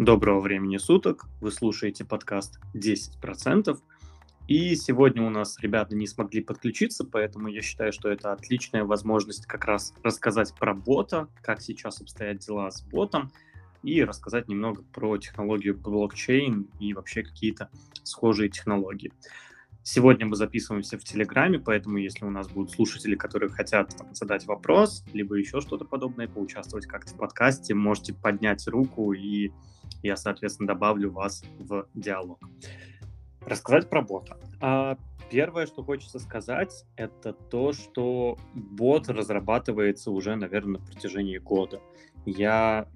Доброго времени суток, вы слушаете подкаст 10%, и сегодня у нас ребята не смогли подключиться, поэтому я считаю, что это отличная возможность как раз рассказать про бота, как сейчас обстоят дела с ботом, и рассказать немного про технологию блокчейн и вообще какие-то схожие технологии. Сегодня мы записываемся в Телеграме, поэтому если у нас будут слушатели, которые хотят задать вопрос, либо еще что-то подобное, поучаствовать как-то в подкасте, можете поднять руку, и я, соответственно, добавлю вас в диалог. Рассказать про бота. Первое, что хочется сказать, это то, что бот разрабатывается уже, наверное, на протяжении года. Я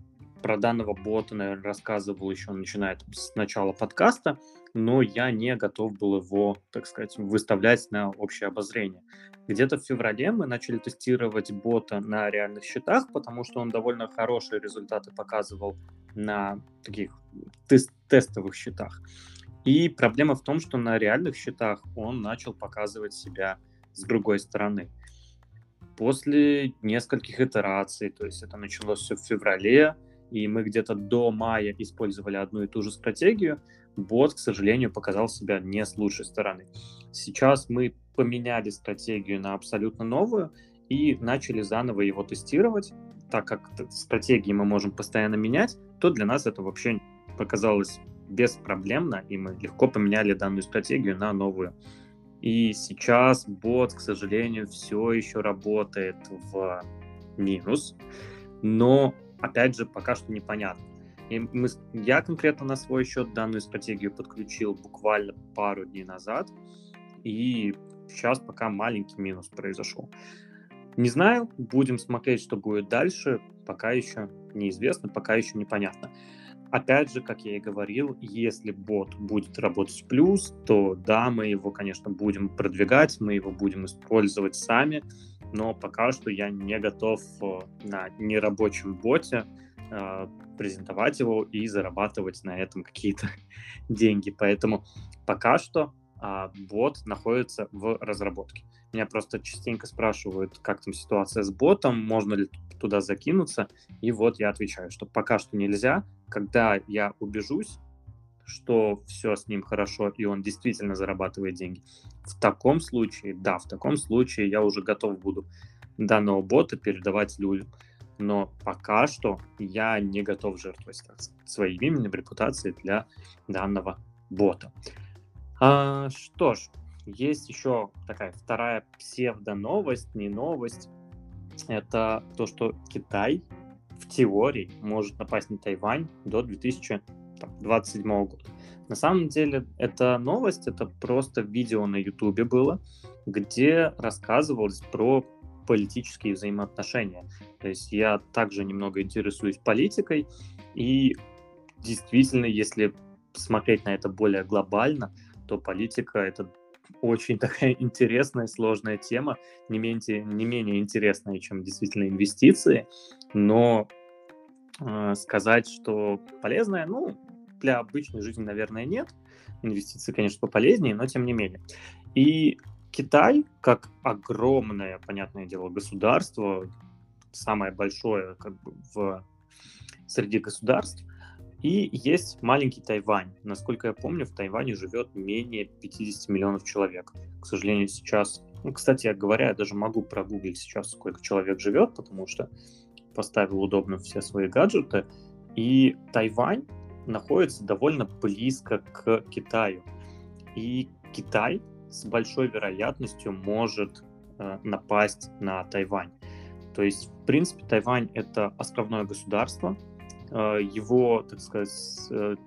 про данного бота, наверное, рассказывал еще, начиная с начала подкаста, но я не готов был его, так сказать, выставлять на общее обозрение. Где-то в феврале мы начали тестировать бота на реальных счетах, потому что он довольно хорошие результаты показывал на таких тестовых счетах. И проблема в том, что на реальных счетах он начал показывать себя с другой стороны. После нескольких итераций, то есть это началось все в феврале, и мы где-то до мая использовали одну и ту же стратегию, бот, к сожалению, показал себя не с лучшей стороны. Сейчас мы поменяли стратегию на абсолютно новую и начали заново его тестировать. Так как стратегии мы можем постоянно менять, то для нас это вообще показалось беспроблемно, и мы легко поменяли данную стратегию на новую. И сейчас бот, к сожалению, все еще работает в минус, но, опять же, пока что непонятно. И я конкретно на свой счет данную стратегию подключил буквально пару дней назад, и сейчас пока маленький минус произошел. Не знаю, будем смотреть, что будет дальше, пока еще неизвестно, пока еще непонятно. Опять же, как я и говорил, если бот будет работать в плюс, то да, мы его, конечно, будем продвигать, мы его будем использовать сами, но пока что я не готов на нерабочем боте презентовать его и зарабатывать на этом какие-то деньги. Поэтому пока что бот находится в разработке. Меня просто частенько спрашивают, как там ситуация с ботом, можно ли туда закинуться. И вот я отвечаю, что пока что нельзя. Когда я убежусь, что все с ним хорошо и он действительно зарабатывает деньги, в таком случае я уже готов буду данного бота передавать людям. Но пока что я не готов жертвовать своим именем, репутацией для данного бота. Что ж, есть еще такая вторая псевдоновость, не новость. Это то, что Китай в теории может напасть на Тайвань до 2027 года. На самом деле, эта новость, это просто видео на Ютубе было, где рассказывалось про политические взаимоотношения. То есть я также немного интересуюсь политикой, и действительно, если смотреть на это более глобально, то политика — это очень такая интересная, сложная тема, не менее интересная, чем действительно инвестиции, но сказать, что полезная, для обычной жизни, наверное, нет. Инвестиции, конечно, полезнее, но тем не менее. И Китай, как огромное, понятное дело, государство, самое большое среди государств, и есть маленький Тайвань. Насколько я помню, в Тайване живет менее 50 миллионов человек. К сожалению, сейчас... Кстати говоря, я даже могу прогуглить сейчас, сколько человек живет, потому что поставил удобно все свои гаджеты. И Тайвань находится довольно близко к Китаю. И Китай с большой вероятностью может напасть на Тайвань. То есть, в принципе, Тайвань — это островное государство. Его, так сказать,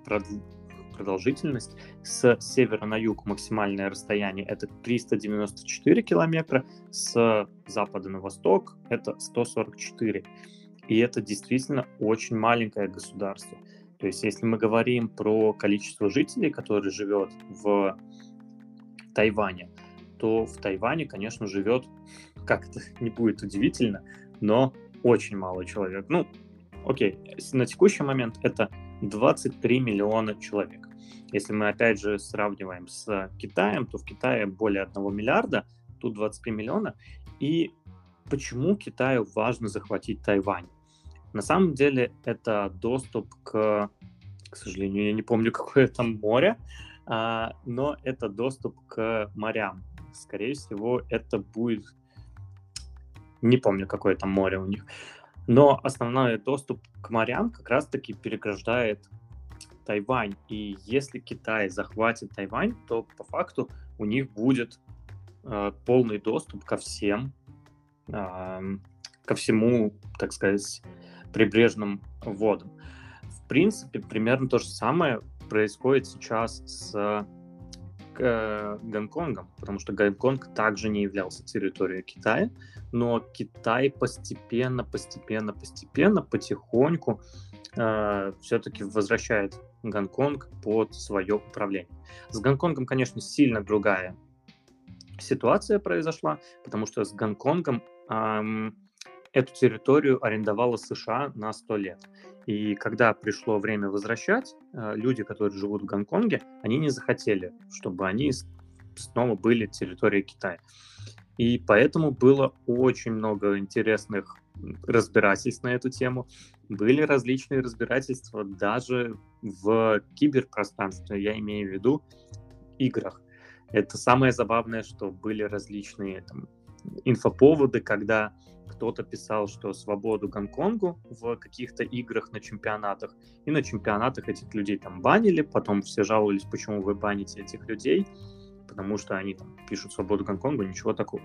продолжительность с севера на юг, максимальное расстояние — это 394 километра, с запада на восток — это 144. И это действительно очень маленькое государство. То есть, если мы говорим про количество жителей, которые живет в Тайване, то в Тайване, конечно, живет, как-то не будет удивительно, но очень мало человек. Окей, на текущий момент это 23 миллиона человек. Если мы, опять же, сравниваем с Китаем, то в Китае более 1 миллиарда, тут 23 миллиона. И почему Китаю важно захватить Тайвань? На самом деле это доступ к к сожалению, я не помню, какое там море, но это доступ к морям. Скорее всего, это будет... Не помню, какое там море у них. Но основной доступ к морям как раз-таки переграждает Тайвань. И если Китай захватит Тайвань, то по факту у них будет полный доступ ко всем, ко всему, так сказать, прибрежным водам. В принципе, примерно то же самое происходит сейчас с Гонконгом, потому что Гонконг также не являлся территорией Китая, но Китай постепенно, потихоньку все-таки возвращает Гонконг под свое управление. С Гонконгом, конечно, сильно другая ситуация произошла, потому что с Гонконгом эту территорию арендовала США на 100 лет. И когда пришло время возвращать, люди, которые живут в Гонконге, они не захотели, чтобы они снова были территорией Китая. И поэтому было очень много интересных разбирательств на эту тему. Были различные разбирательства даже в киберпространстве, я имею в виду играх. Это самое забавное, что были различные инфоповоды, когда кто-то писал, что свободу Гонконгу в каких-то играх на чемпионатах, и на чемпионатах этих людей там банили, потом все жаловались, почему вы баните этих людей, потому что они там пишут свободу Гонконгу, ничего такого.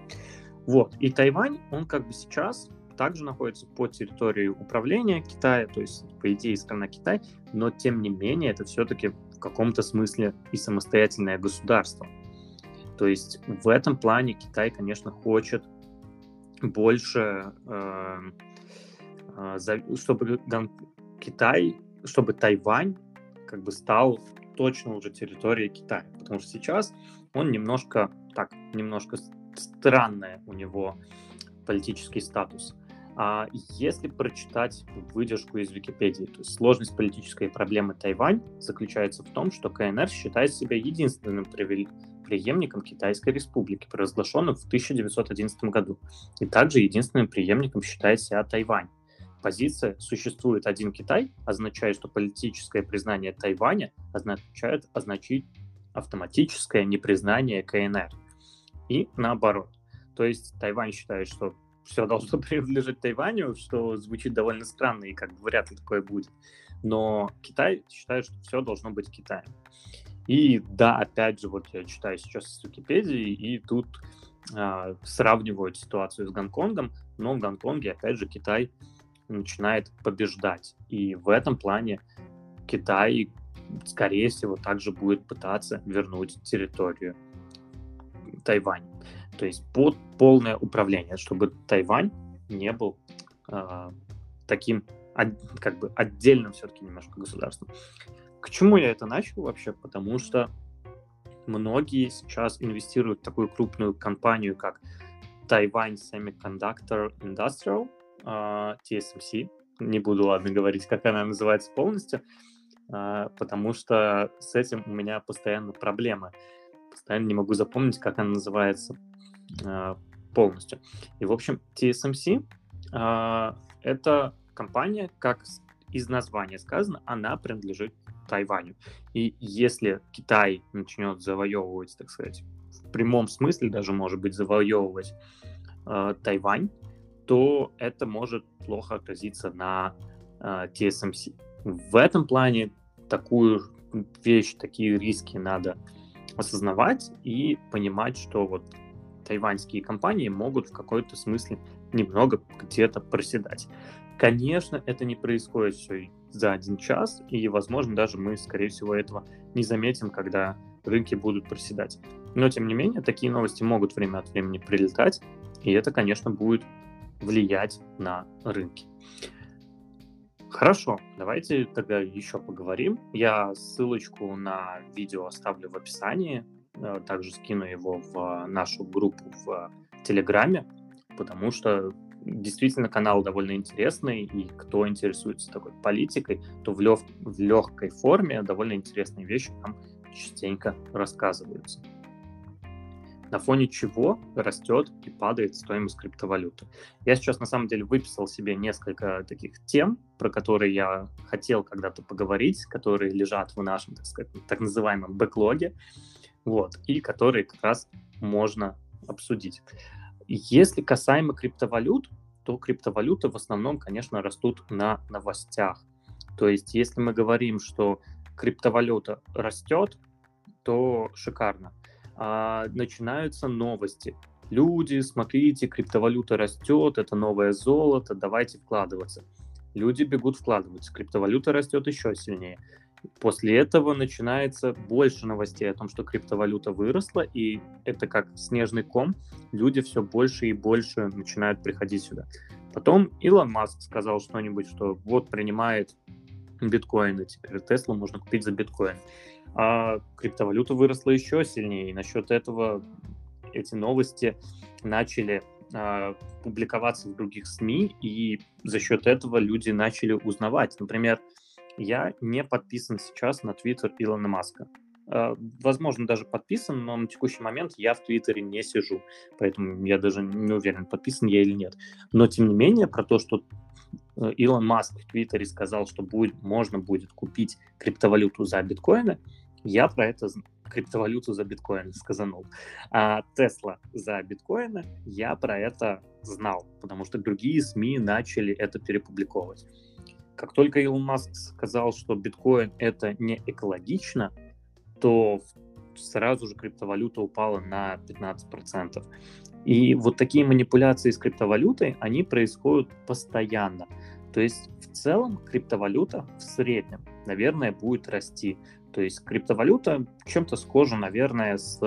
Вот, и Тайвань, он как бы сейчас также находится под территорией управления Китая, то есть, по идее, страна Китай, но, тем не менее, это все-таки в каком-то смысле и самостоятельное государство. То есть, в этом плане Китай, конечно, хочет больше, чтобы Тайвань как бы стал точно уже территорией Китая, потому что сейчас он немножко странный у него политический статус. А если прочитать выдержку из Википедии, то есть сложность политической проблемы Тайвань заключается в том, что КНР считает себя единственным преемником Китайской Республики, провозглашенным в 1911 году, и также единственным преемником считает себя Тайвань. Позиция «существует один Китай» означает, что политическое признание Тайваня означает автоматическое непризнание КНР. И наоборот. То есть Тайвань считает, что все должно принадлежать Тайваню, что звучит довольно странно и как бы вряд ли такое будет. Но Китай считает, что все должно быть Китаем. И да, опять же, вот я читаю сейчас с Википедии, и тут сравнивают ситуацию с Гонконгом, но в Гонконге, опять же, Китай начинает побеждать. И в этом плане Китай, скорее всего, также будет пытаться вернуть территорию Тайвань. То есть под полное управление, чтобы Тайвань не был таким как бы отдельным все-таки немножко государством. К чему я это начал вообще? Потому что многие сейчас инвестируют в такую крупную компанию, как Taiwan Semiconductor Industrial, TSMC. Не буду, ладно, говорить, как она называется полностью, потому что с этим у меня постоянно проблемы. Постоянно не могу запомнить, как она называется полностью. И, в общем, TSMC — это компания, как из названия сказано, она принадлежит Тайваню. И если Китай начнет завоевывать, так сказать, в прямом смысле даже, может быть, завоевывать Тайвань, то это может плохо отразиться на TSMC. В этом плане такую вещь, такие риски надо осознавать и понимать, что вот тайваньские компании могут в какой-то смысле немного где-то проседать. Конечно, это не происходит все за один час, и, возможно, даже мы, скорее всего, этого не заметим, когда рынки будут проседать. Но, тем не менее, такие новости могут время от времени прилетать, и это, конечно, будет влиять на рынки. Хорошо, давайте тогда еще поговорим. Я ссылочку на видео оставлю в описании, также скину его в нашу группу в Телеграме, потому что действительно, канал довольно интересный, и кто интересуется такой политикой, то в легкой форме довольно интересные вещи там частенько рассказываются. на фоне чего растет и падает стоимость криптовалюты. Я сейчас, на самом деле, выписал себе несколько таких тем, про которые я хотел когда-то поговорить, которые лежат в нашем, так сказать, так называемом бэклоге, вот, и которые как раз можно обсудить. Если касаемо криптовалют, то криптовалюты в основном, конечно, растут на новостях. То есть, если мы говорим, что криптовалюта растет, то шикарно. Начинаются новости. Люди, смотрите, криптовалюта растет, это новое золото, давайте вкладываться. Люди бегут вкладываться, криптовалюта растет еще сильнее. После этого начинается больше новостей о том, что криптовалюта выросла, и это как снежный ком, люди все больше и больше начинают приходить сюда. Потом Илон Маск сказал что-нибудь, что вот принимает биткоины, теперь Теслу можно купить за биткоин. А криптовалюта выросла еще сильнее, и насчет этого эти новости начали публиковаться в других СМИ, и за счет этого люди начали узнавать. Например, я не подписан сейчас на Твиттер Илона Маска. Возможно, даже подписан, но на текущий момент я в Твиттере не сижу, поэтому я даже не уверен, подписан я или нет. Но, тем не менее, про то, что Илон Маск в Твиттере сказал, что можно будет купить криптовалюту за биткоины, я про это криптовалюту за биткоины сказанул. А Тесла за биткоины я про это знал, потому что другие СМИ начали это перепубликовывать. Как только Илон Маск сказал, что биткоин это не экологично, то сразу же криптовалюта упала на 15%. И вот такие манипуляции с криптовалютой, они происходят постоянно. То есть в целом криптовалюта в среднем, наверное, будет расти. То есть криптовалюта чем-то схожа, наверное, с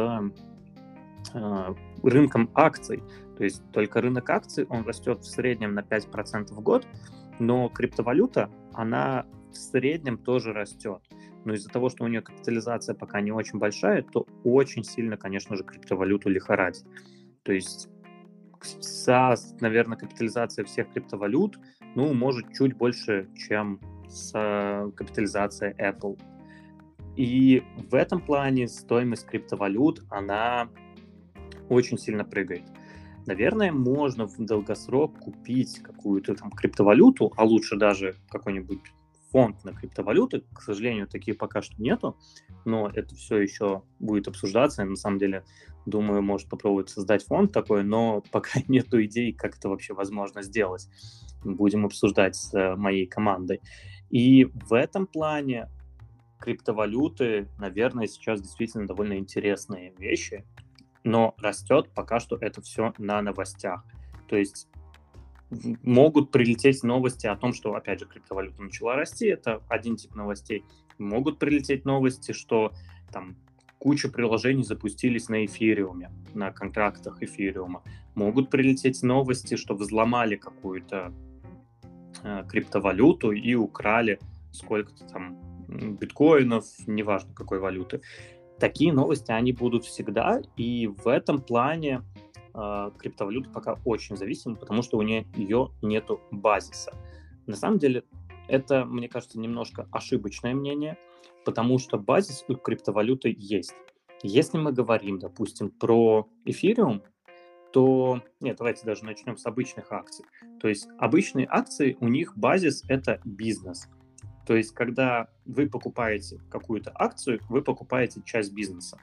рынком акций. То есть только рынок акций, он растет в среднем на 5% в год, но криптовалюта, она в среднем тоже растет. Но из-за того, что у нее капитализация пока не очень большая, то очень сильно, конечно же, криптовалюту лихорадит. То есть, наверное, капитализация всех криптовалют, может чуть больше, чем капитализация Apple. И в этом плане стоимость криптовалют, она очень сильно прыгает. Наверное, можно в долгосрок купить какую-то там криптовалюту, а лучше даже какой-нибудь фонд на криптовалюты. К сожалению, таких пока что нету, но это все еще будет обсуждаться. Я, на самом деле, думаю, может попробовать создать фонд такой, но пока нету идей, как это вообще возможно сделать. Будем обсуждать с моей командой. И в этом плане криптовалюты, наверное, сейчас действительно довольно интересные вещи, но растет пока что это все на новостях. То есть могут прилететь новости о том, что, опять же, криптовалюта начала расти, это один тип новостей. Могут прилететь новости, что там куча приложений запустились на эфириуме, на контрактах эфириума. Могут прилететь новости, что взломали какую-то криптовалюту и украли сколько-то там биткоинов, неважно какой валюты. Такие новости, они будут всегда, и в этом плане криптовалюта пока очень зависима, потому что у нее нету базиса. На самом деле, это, мне кажется, немножко ошибочное мнение, потому что базис у криптовалюты есть. Если мы говорим, допустим, про эфириум, то... Нет, давайте даже начнем с обычных акций. То есть обычные акции, у них базис — это бизнес. То есть когда вы покупаете какую-то акцию, вы покупаете часть бизнеса.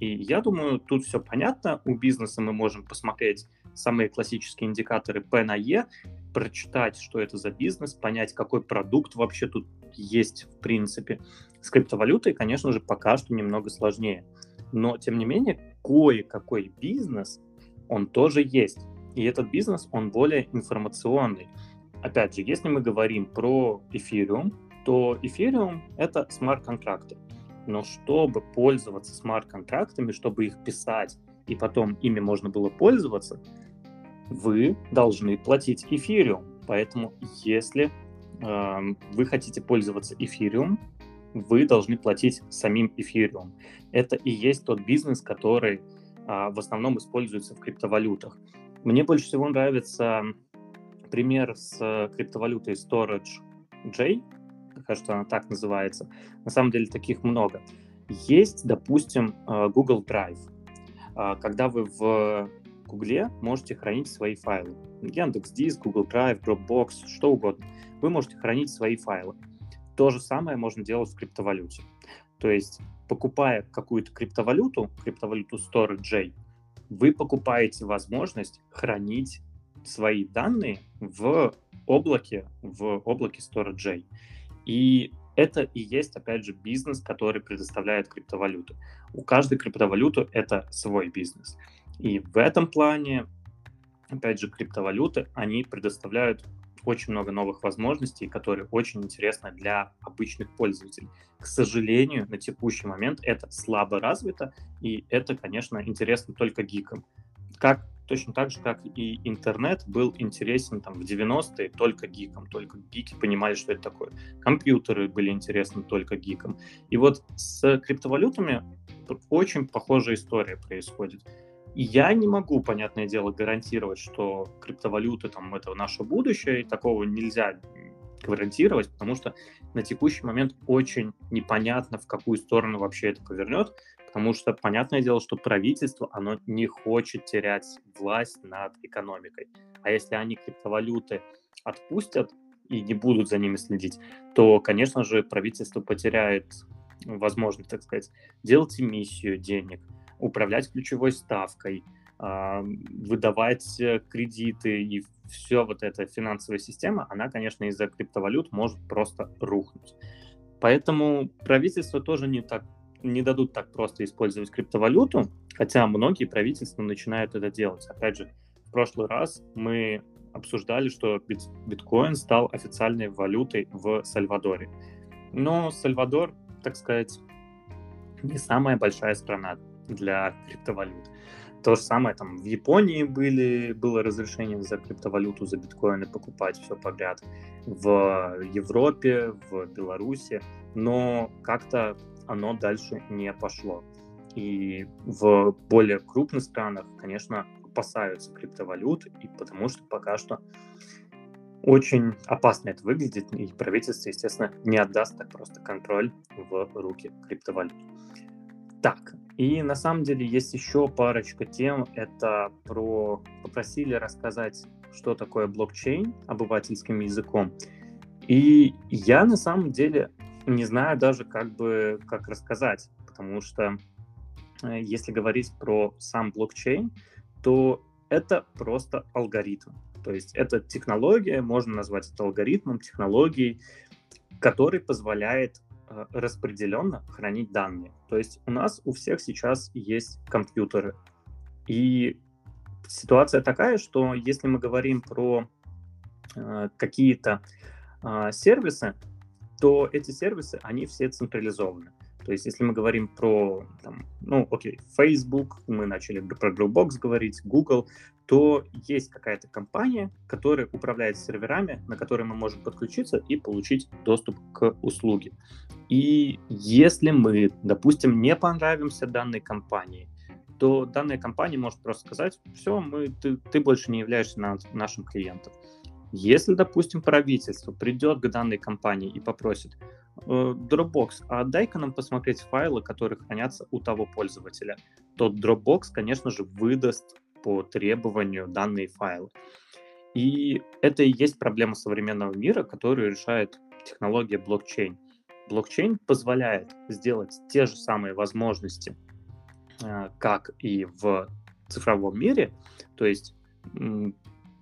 И я думаю, тут все понятно. У бизнеса мы можем посмотреть самые классические индикаторы P на E, прочитать, что это за бизнес, понять, какой продукт вообще тут есть в принципе. С криптовалютой, конечно же, пока что немного сложнее. Но, тем не менее, кое-какой бизнес, он тоже есть. И этот бизнес, он более информационный. Опять же, если мы говорим про эфириум, то эфириум — это смарт-контракты. Но чтобы пользоваться смарт-контрактами, чтобы их писать, и потом ими можно было пользоваться, вы должны платить эфириум. Поэтому если вы хотите пользоваться эфириум, вы должны платить самим эфириум. Это и есть тот бизнес, который в основном используется в криптовалютах. Мне больше всего нравится пример с криптовалютой Storj. Кажется, она так называется. На самом деле таких много. Есть, допустим, Google Drive. когда вы в Гугле можете хранить свои файлы. Яндекс.Диск, Google Drive, Dropbox, что угодно. Вы можете хранить свои файлы. То же самое можно делать в криптовалюте. То есть, покупая какую-то криптовалюту Storj, вы покупаете возможность хранить свои данные в облаке Storj. И это и есть, опять же, бизнес, который предоставляет криптовалюту. У каждой криптовалюты это свой бизнес. И в этом плане, опять же, криптовалюты, они предоставляют очень много новых возможностей, которые очень интересны для обычных пользователей. К сожалению, на текущий момент это слабо развито, и это, конечно, интересно только гикам. Точно так же, как и интернет был интересен там, в 90-е только гикам, только гики понимали, что это такое. Компьютеры были интересны только гикам. И вот с криптовалютами очень похожая история происходит. И я не могу, понятное дело, гарантировать, что криптовалюты там, это наше будущее, и такого нельзя гарантировать, потому что на текущий момент очень непонятно, в какую сторону вообще это повернет. Потому что, понятное дело, что правительство, оно не хочет терять власть над экономикой. А если они криптовалюты отпустят и не будут за ними следить, то, конечно же, правительство потеряет возможность, так сказать, делать эмиссию денег, управлять ключевой ставкой, выдавать кредиты, и все вот эта финансовая система, она, конечно, из-за криптовалют может просто рухнуть. Поэтому правительство тоже не дадут так просто использовать криптовалюту, хотя многие правительства начинают это делать. Опять же, в прошлый раз мы обсуждали, что биткоин стал официальной валютой в Сальвадоре. Но Сальвадор, так сказать, не самая большая страна для криптовалют. То же самое там в Японии было разрешение за криптовалюту, за биткоины покупать все подряд. В Европе, в Беларуси. Но как-то оно дальше не пошло. И в более крупных странах, конечно, опасаются криптовалют, и потому что пока что очень опасно это выглядит, и правительство, естественно, не отдаст так просто контроль в руки криптовалют. Так, и на самом деле есть еще парочка тем, это попросили рассказать, что такое блокчейн обывательским языком. И я на самом деле не знаю даже, как рассказать, потому что если говорить про сам блокчейн, то это просто алгоритм. То есть это технология, можно назвать это алгоритмом, технологией, который позволяет распределенно хранить данные. То есть у нас у всех сейчас есть компьютеры. И ситуация такая, что если мы говорим про какие-то сервисы, то эти сервисы, они все централизованы. То есть, если мы говорим про, Facebook, мы начали про Dropbox говорить, Google, то есть какая-то компания, которая управляет серверами, на которые мы можем подключиться и получить доступ к услуге. И если мы, допустим, не понравимся данной компании, то данная компания может просто сказать: все, ты больше не являешься нашим клиентом. Если, допустим, правительство придет к данной компании и попросит: Dropbox, а дай-ка нам посмотреть файлы, которые хранятся у того пользователя, то Dropbox, конечно же, выдаст по требованию данные файлы. И это и есть проблема современного мира, которую решает технология блокчейн. Блокчейн позволяет сделать те же самые возможности, как и в цифровом мире, то есть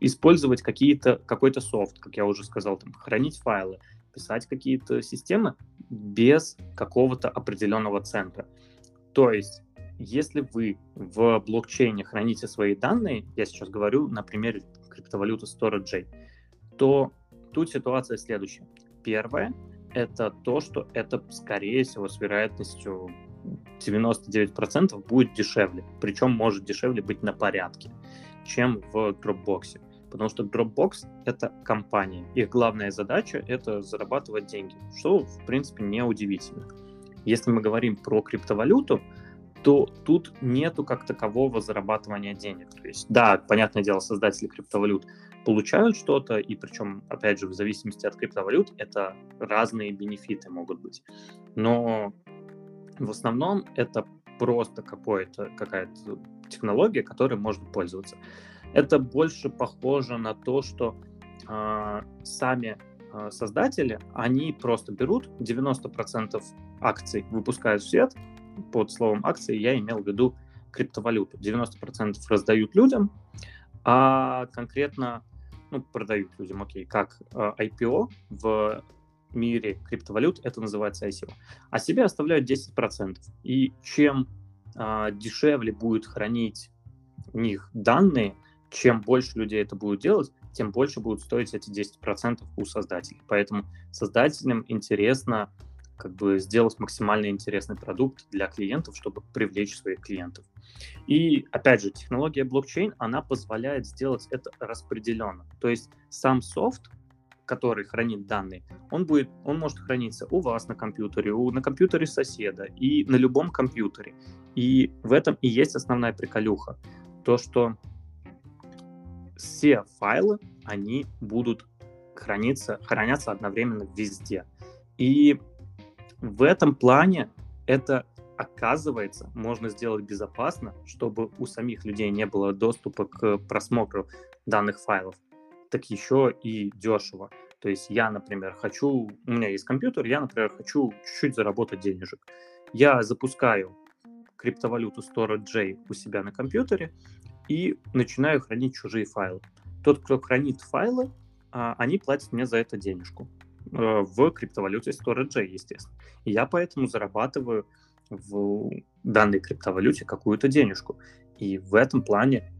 использовать какой-то софт, как я уже сказал, там, хранить файлы, писать какие-то системы без какого-то определенного центра. То есть, если вы в блокчейне храните свои данные, я сейчас говорю на примере криптовалюты Storj, то тут ситуация следующая. Первое, это то, что это, скорее всего, с вероятностью 99% будет дешевле. Причем может дешевле быть на порядке, чем в Dropbox. Потому что Dropbox — это компания. Их главная задача — это зарабатывать деньги, что, в принципе, неудивительно. Если мы говорим про криптовалюту, то тут нету как такового зарабатывания денег. То есть, да, понятное дело, создатели криптовалют получают что-то, и причем, опять же, в зависимости от криптовалют, это разные бенефиты могут быть. Но в основном это просто какая-то технология, которой можно пользоваться. Это больше похоже на то, что сами создатели, они просто берут 90% акций, выпускают в свет. Под словом акции я имел в виду криптовалюту. 90% раздают людям, а конкретно продают людям. Окей, как IPO в мире криптовалют, это называется ICO. А себе оставляют 10%. И чем дешевле будет хранить у них данные, чем больше людей это будут делать, тем больше будут стоить эти 10% у создателей. Поэтому создателям интересно сделать максимально интересный продукт для клиентов, чтобы привлечь своих клиентов. И, опять же, технология блокчейн, она позволяет сделать это распределенно. То есть сам софт, который хранит данные, он может храниться у вас на компьютере, на компьютере соседа и на любом компьютере. И в этом и есть основная приколюха. То, что все файлы, они будут хранятся одновременно везде. И в этом плане это, оказывается, можно сделать безопасно, чтобы у самих людей не было доступа к просмотру данных файлов. Так еще и дешево. То есть я, например, у меня есть компьютер, я, например, хочу чуть-чуть заработать денежек. Я запускаю криптовалюту Storj у себя на компьютере и начинаю хранить чужие файлы. Тот, кто хранит файлы, они платят мне за это денежку. В криптовалюте Storj, естественно. И я поэтому зарабатываю в данной криптовалюте какую-то денежку. И в этом плане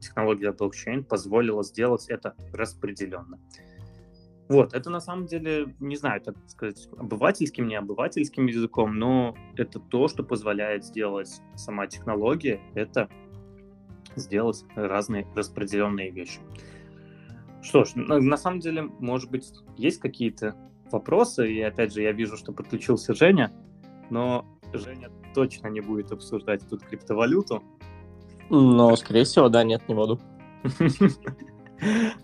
технология блокчейн позволила сделать это распределенно. Вот, это на самом деле, не знаю, так сказать, обывательским, не обывательским языком, но это то, что позволяет сделать сама технология, это сделать разные распределенные вещи. Что ж, на самом деле, может быть, есть какие-то вопросы, и опять же, я вижу, что подключился Женя, но Женя точно не будет обсуждать тут криптовалюту. Но, скорее всего, да, нет, не буду.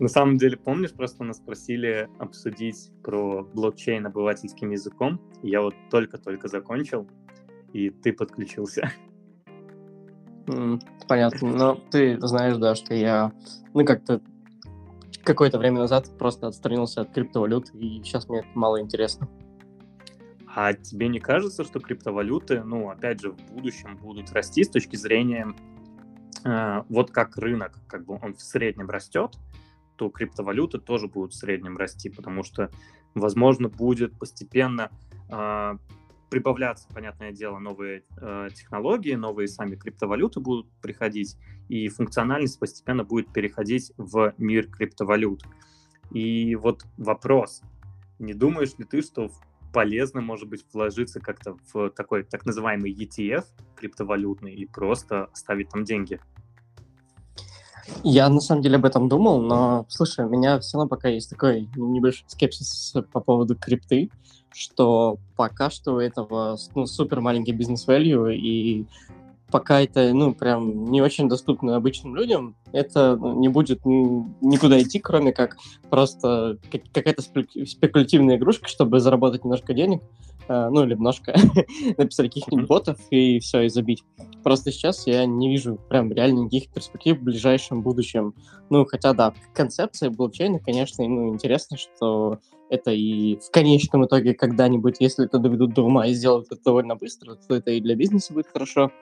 На самом деле, помнишь, просто нас просили обсудить про блокчейн обывательским языком. Я вот только-только закончил, и ты подключился. Понятно. Но ты знаешь, да, что я, какое-то время назад просто отстранился от криптовалют, и сейчас мне это мало интересно. А тебе не кажется, что криптовалюты, опять же, в будущем будут расти с точки зрения... Вот как рынок, он в среднем растет, то криптовалюты тоже будут в среднем расти, потому что, возможно, будет постепенно прибавляться, понятное дело, новые технологии, новые сами криптовалюты будут приходить, и функциональность постепенно будет переходить в мир криптовалют. И вот вопрос, не думаешь ли ты, что полезно, может быть, вложиться как-то в такой так называемый ETF криптовалютный и просто оставить там деньги? Я на самом деле об этом думал, но, слушай, у меня все равно пока есть такой небольшой скепсис по поводу крипты, что пока что у этого супер маленький бизнес-вэлью, и пока это, прям не очень доступно обычным людям, это не будет никуда идти, кроме как просто какая-то спекулятивная игрушка, чтобы заработать немножко денег, или немножко, написать каких-нибудь ботов и все, и забить. Просто сейчас я не вижу прям реально никаких перспектив в ближайшем будущем. Хотя, да, концепция блокчейна, конечно, интересно, что это и в конечном итоге когда-нибудь, если это доведут до ума и сделают это довольно быстро, то это и для бизнеса будет хорошо.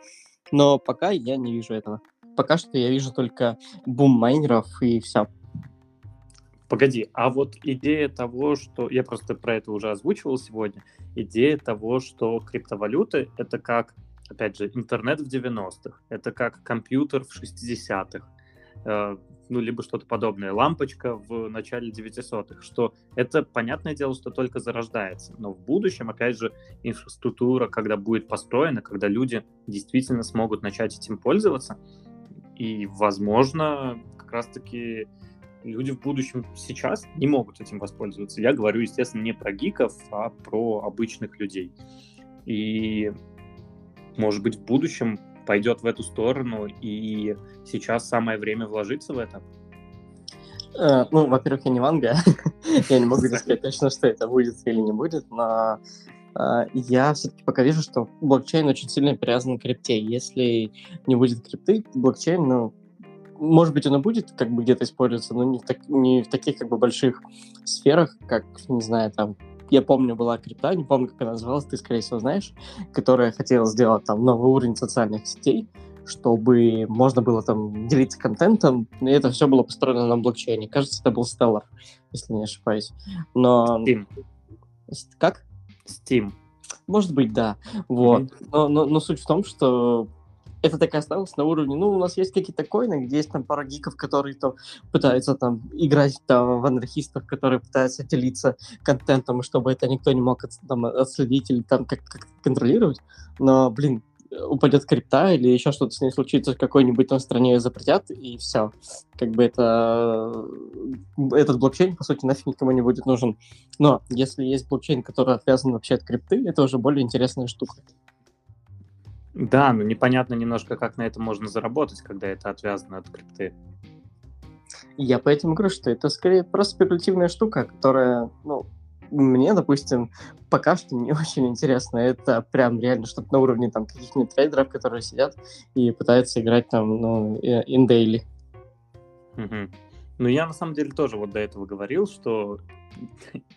Но пока я не вижу этого. Пока что я вижу только бум майнеров и все. Погоди, а вот идея того, что... Я просто про это уже озвучивал сегодня. Идея того, что криптовалюты — это как, опять же, интернет в 90-х, это как компьютер в 60-х, либо что-то подобное, лампочка в начале 90-х, что это, понятное дело, что только зарождается. Но в будущем, опять же, инфраструктура, когда будет построена, когда люди действительно смогут начать этим пользоваться, и, возможно, как раз-таки люди в будущем сейчас не могут этим воспользоваться. Я говорю, естественно, не про гиков, а про обычных людей. И, может быть, в будущем пойдет в эту сторону, и сейчас самое время вложиться в это? Во-первых, я не Ванга, я не могу сказать точно, что это будет или не будет, но я все-таки пока вижу, что блокчейн очень сильно привязан к крипте. Если не будет крипты, блокчейн, ну, может быть, он и будет как бы где-то использоваться, но не в таких как бы больших сферах, как, не знаю, там, я помню, была крипта, не помню, как она называлась, ты, скорее всего, знаешь, которая хотела сделать там новый уровень социальных сетей, чтобы можно было там делиться контентом, и это все было построено на блокчейне. Кажется, это был Stellar, если не ошибаюсь. Но... Steem. Как? Steem. Может быть, да. Вот. Mm-hmm. Но суть в том, что это так и осталось на уровне, ну, у нас есть какие-то коины, где есть там пара гиков, которые там пытаются там играть там в анархистов, которые пытаются делиться контентом, чтобы это никто не мог там отследить или там как контролировать, но, блин, упадет крипта или еще что-то с ней случится, в какой-нибудь там стране ее запретят, и все. Как бы этот блокчейн, по сути, нафиг никому не будет нужен. Но если есть блокчейн, который отвязан вообще от крипты, это уже более интересная штука. Да, но непонятно немножко, как на этом можно заработать, когда это отвязано от крипты. Я поэтому говорю, что это скорее просто спекулятивная штука, которая, ну, мне, допустим, пока что не очень интересно. Это прям реально что-то на уровне там каких-нибудь трейдеров, которые сидят и пытаются играть там, ну, in daily. Угу. Ну, я на самом деле тоже вот до этого говорил, что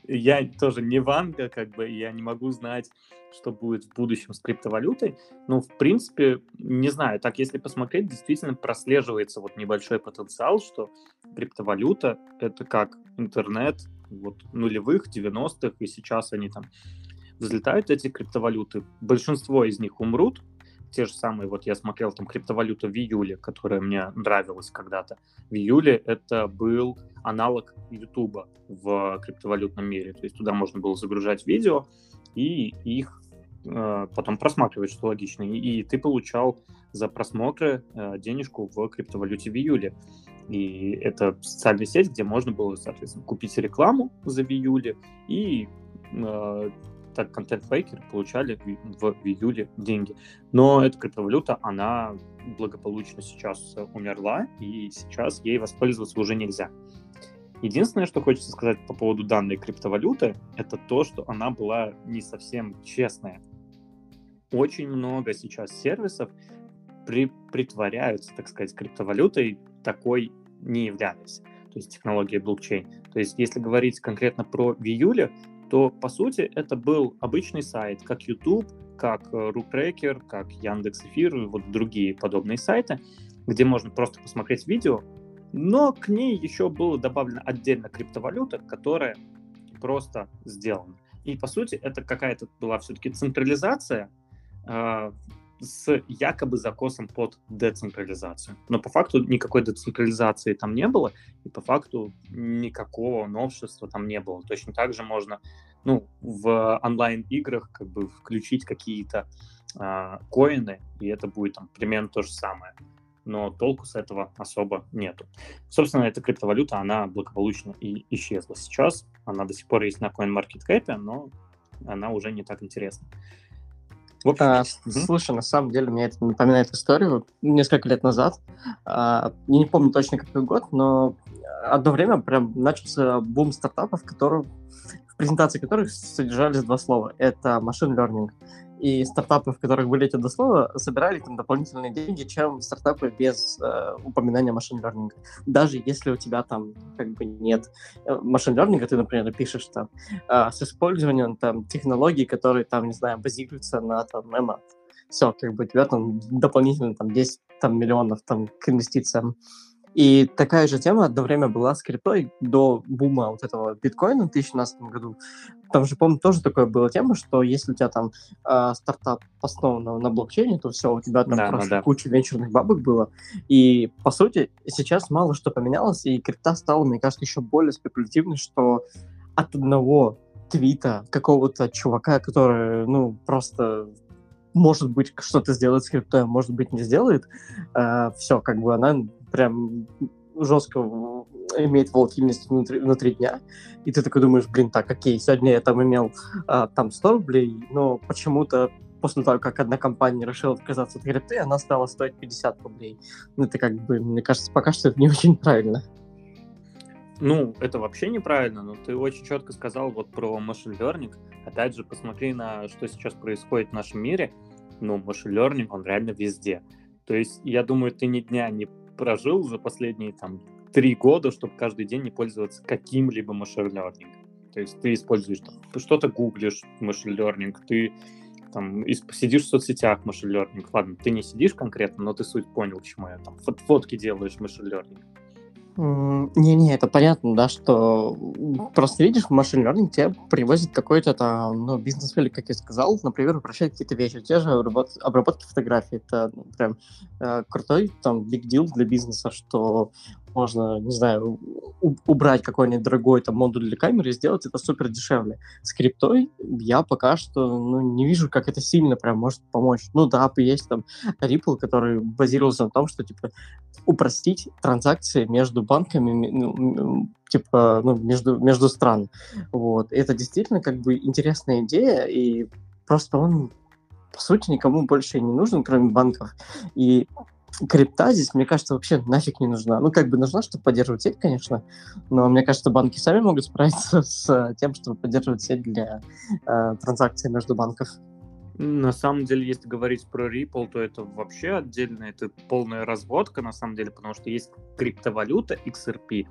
я тоже не Ванга, как бы, я не могу знать, что будет в будущем с криптовалютой. Но, в принципе, не знаю, так если посмотреть, действительно прослеживается вот небольшой потенциал, что криптовалюта — это как интернет вот нулевых, 90-х, и сейчас они там взлетают, эти криптовалюты. Большинство из них умрут. Те же самые, вот я смотрел там криптовалюту Viuly, которая мне нравилась когда-то. Viuly — это был аналог Ютуба в криптовалютном мире. То есть туда можно было загружать видео и их потом просматривать, что логично. И ты получал за просмотры денежку в криптовалюте Viuly. И это социальная сеть, где можно было, соответственно, купить рекламу за Viuly, и так контент-мейкеры получали в Viuly деньги. Но эта криптовалюта, она благополучно сейчас умерла, и сейчас ей воспользоваться уже нельзя. Единственное, что хочется сказать по поводу данной криптовалюты, это то, что она была не совсем честная. Очень много сейчас сервисов притворяются, так сказать, криптовалютой, такой не являлись, то есть технология блокчейн. То есть если говорить конкретно про Viuly, то, по сути, это был обычный сайт, как YouTube, как Rutracker, как Яндекс.Эфир и вот другие подобные сайты, где можно просто посмотреть видео, но к ней еще была добавлена отдельно криптовалюта, которая просто сделана. И, по сути, это какая-то была все-таки централизация, с якобы закосом под децентрализацию. Но по факту никакой децентрализации там не было, и по факту никакого новшества там не было. Точно так же можно, ну, в онлайн-играх как бы включить какие-то коины, и это будет там примерно то же самое. Но толку с этого особо нету. Собственно, эта криптовалюта, она благополучно и исчезла. Сейчас она до сих пор есть на CoinMarketCap, но она уже не так интересна. Слушай, на самом деле, мне это напоминает историю. Несколько лет назад, я не помню точно какой год, но одно время прям начался бум стартапов, в презентации которых содержались два слова. Это machine learning. И стартапы, в которых были эти два слова, собирали там дополнительные деньги, чем стартапы без упоминания machine learning. Даже если у тебя там как бы нет machine learning, ты, например, пишешь там с использованием там технологий, которые там, не знаю, базируются на там ML. Все, как бы у тебя там дополнительно там 10 там, миллионов там к инвестициям. И такая же тема одно время была с криптой до бума вот этого биткоина в 2017 году. Там же, помню, тоже такое была тема, что если у тебя там стартап основан на блокчейне, то все, у тебя там куча венчурных бабок было. И, по сути, сейчас мало что поменялось, и крипта стала, мне кажется, еще более спекулятивной, что от одного твита какого-то чувака, который, ну, просто... может быть, что-то сделает с криптой, а может быть, не сделает. Все, как бы она прям жестко имеет волатильность внутри дня. И ты такой думаешь, блин, так, окей, сегодня я там имел там 100 рублей, но почему-то после того, как одна компания решила отказаться от крипты, она стала стоить 50 рублей. Ну, это как бы, мне кажется, пока что это не очень правильно. Ну, это вообще неправильно, но ты очень четко сказал вот про machine learning. Опять же, посмотри на что сейчас происходит в нашем мире. Ну, machine learning, он реально везде. То есть, я думаю, ты ни дня не прожил за последние там 3 года, чтобы каждый день не пользоваться каким-либо machine learning. То есть, ты используешь там, ты что-то гуглишь machine learning, ты там сидишь в соцсетях machine learning. Ладно, ты не сидишь конкретно, но ты суть понял, чему я там. Фотки делаешь machine learning. Не-не, это понятно, да, что просто видишь, в машин лернинг тебе привозят какой-то там, ну, бизнес-велик, как я сказал, например, упрощает какие-то вещи, те же обработки фотографий, это прям крутой там big deal для бизнеса, что можно, не знаю, убрать какой-нибудь дорогой там модуль для камеры и сделать это супер дешевле. С криптой я пока что, ну, не вижу, как это сильно прям может помочь. Ну да, есть там Ripple, который базировался на том, что типа упростить транзакции между банками, ну, типа, ну, между стран. Вот. Это действительно как бы интересная идея, и просто он, по сути, никому больше не нужен, кроме банков. И крипта здесь, мне кажется, вообще нафиг не нужна. Ну, как бы нужна, чтобы поддерживать сеть, конечно, но мне кажется, банки сами могут справиться с тем, чтобы поддерживать сеть для транзакций между банков. На самом деле, если говорить про Ripple, то это вообще отдельная, это полная разводка, на самом деле, потому что есть криптовалюта XRP,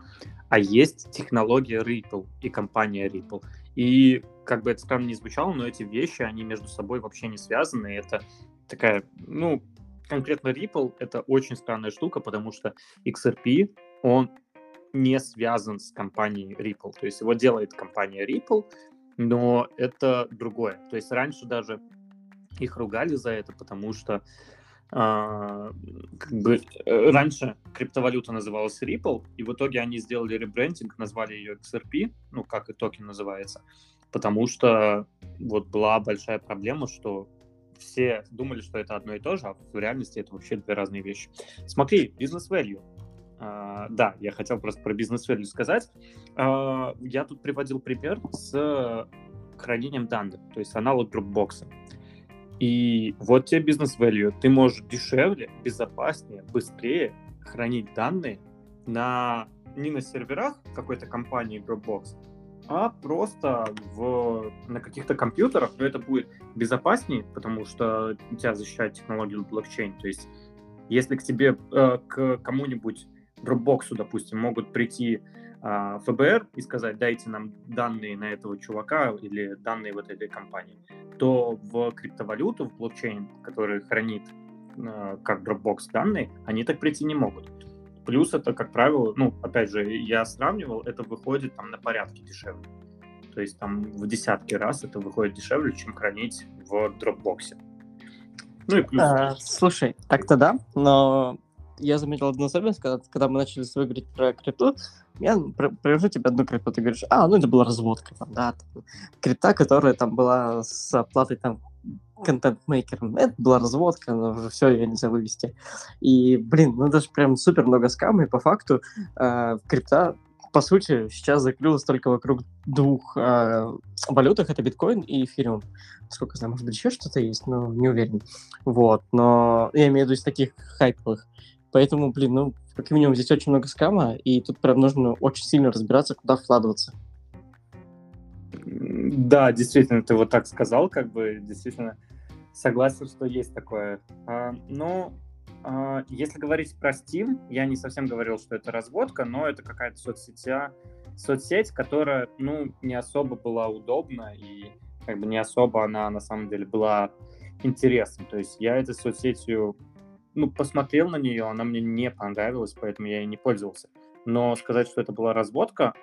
а есть технология Ripple и компания Ripple. И, как бы это странно не звучало, но эти вещи, они между собой вообще не связаны. Это такая, ну, конкретно Ripple — это очень странная штука, потому что XRP, он не связан с компанией Ripple. То есть его делает компания Ripple, но это другое. То есть раньше даже их ругали за это, потому что раньше криптовалюта называлась Ripple, и в итоге они сделали ребрендинг, назвали ее XRP, ну, как и токен называется, потому что вот была большая проблема, что все думали, что это одно и то же, а в реальности это вообще 2 разные вещи. Смотри, business value. Да, я хотел просто про business value сказать. Я тут приводил пример с хранением данных, то есть аналог Dropbox. И вот тебе business value. Ты можешь дешевле, безопаснее, быстрее хранить данные не на серверах какой-то компании Dropbox, а просто на каких-то компьютерах. Но это будет безопаснее, потому что тебя защищает технология блокчейн. То есть если к кому-нибудь Dropbox'у, допустим, могут прийти ФБР и сказать, дайте нам данные на этого чувака или данные вот этой компании, то в криптовалюту, в блокчейн, который хранит как Dropbox данные, они так прийти не могут. Плюс это, как правило, ну, опять же, я сравнивал, это выходит там на порядки дешевле. То есть там в десятки раз это выходит дешевле, чем хранить в Dropbox. Ну и плюс... слушай, так-то да, но... Я заметил одну особенность, когда мы начали говорить про крипту, я привожу тебе одну крипту, ты говоришь, ну это была разводка, там, да, там, крипта, которая там была с оплатой там контент-мейкером, это была разводка, но уже все, ее нельзя вывести. И, блин, ну это же прям супер много скам, и по факту крипта, по сути, сейчас закрылась только вокруг 2 валютах, это биткоин и эфириум. Сколько знаю, может быть, еще что-то есть, но не уверен. Вот, но я имею в виду из таких хайповых. Поэтому, блин, ну, как минимум, здесь очень много скама, и тут прям нужно очень сильно разбираться, куда вкладываться. Да, действительно, ты вот так сказал, как бы, действительно согласен, что есть такое. Если говорить про Steem, я не совсем говорил, что это разводка, но это какая-то соцсеть, которая, ну, не особо была удобна, и как бы не особо она, на самом деле, была интересна. То есть я этой соцсетью... Ну, посмотрел на нее, она мне не понравилась, поэтому я ей не пользовался. Но сказать, что это была разводка,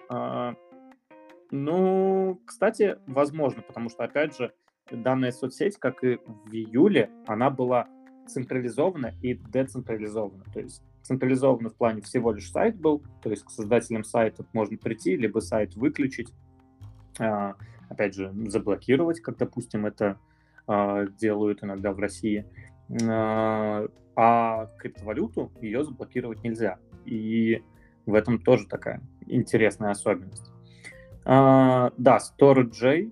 кстати, возможно, потому что, опять же, данная соцсеть, как и в Viuly, она была централизована и децентрализована. То есть централизована в плане всего лишь сайт был, то есть к создателям сайта можно прийти, либо сайт выключить, опять же, заблокировать, как, допустим, это делают иногда в России. А криптовалюту ее заблокировать нельзя. И в этом тоже такая интересная особенность. Да, Storj,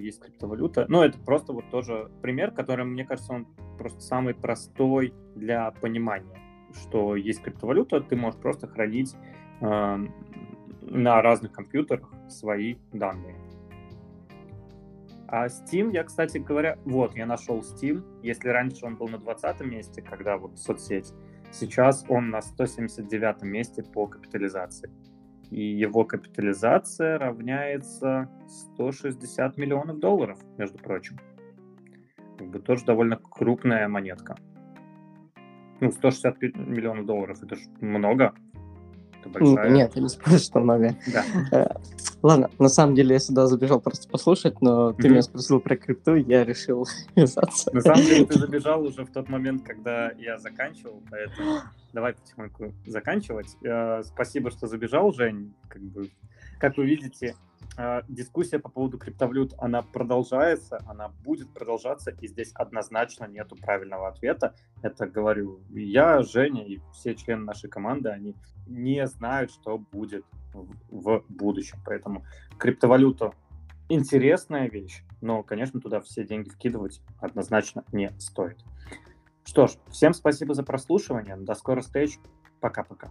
есть криптовалюта. Но это просто вот тоже пример, который, мне кажется, он просто самый простой для понимания, что есть криптовалюта, ты можешь просто хранить на разных компьютерах свои данные. А Steem, я, кстати говоря, вот, я нашел Steem. Если раньше он был на 20-м месте, когда вот соцсеть, сейчас он на 179-м месте по капитализации. И его капитализация равняется 160 миллионов долларов, между прочим. Как бы тоже довольно крупная монетка. Ну, 160 миллионов долларов, это ж много. Это большая... Нет, я не спорю, что много. Да. Ладно, на самом деле я сюда забежал просто послушать, но ты меня спросил про крипту, я решил вязаться. На самом деле ты забежал уже в тот момент, когда я заканчивал, поэтому давай потихоньку заканчивать. Спасибо, что забежал, Жень. Как вы видите, дискуссия по поводу криптовалют, она продолжается, она будет продолжаться, и здесь однозначно нету правильного ответа. Это говорю я, Женя и все члены нашей команды, они не знают, что будет в будущем. Поэтому криптовалюта интересная вещь, но, конечно, туда все деньги вкидывать однозначно не стоит. Что ж, всем спасибо за прослушивание. До скорых встреч. Пока-пока.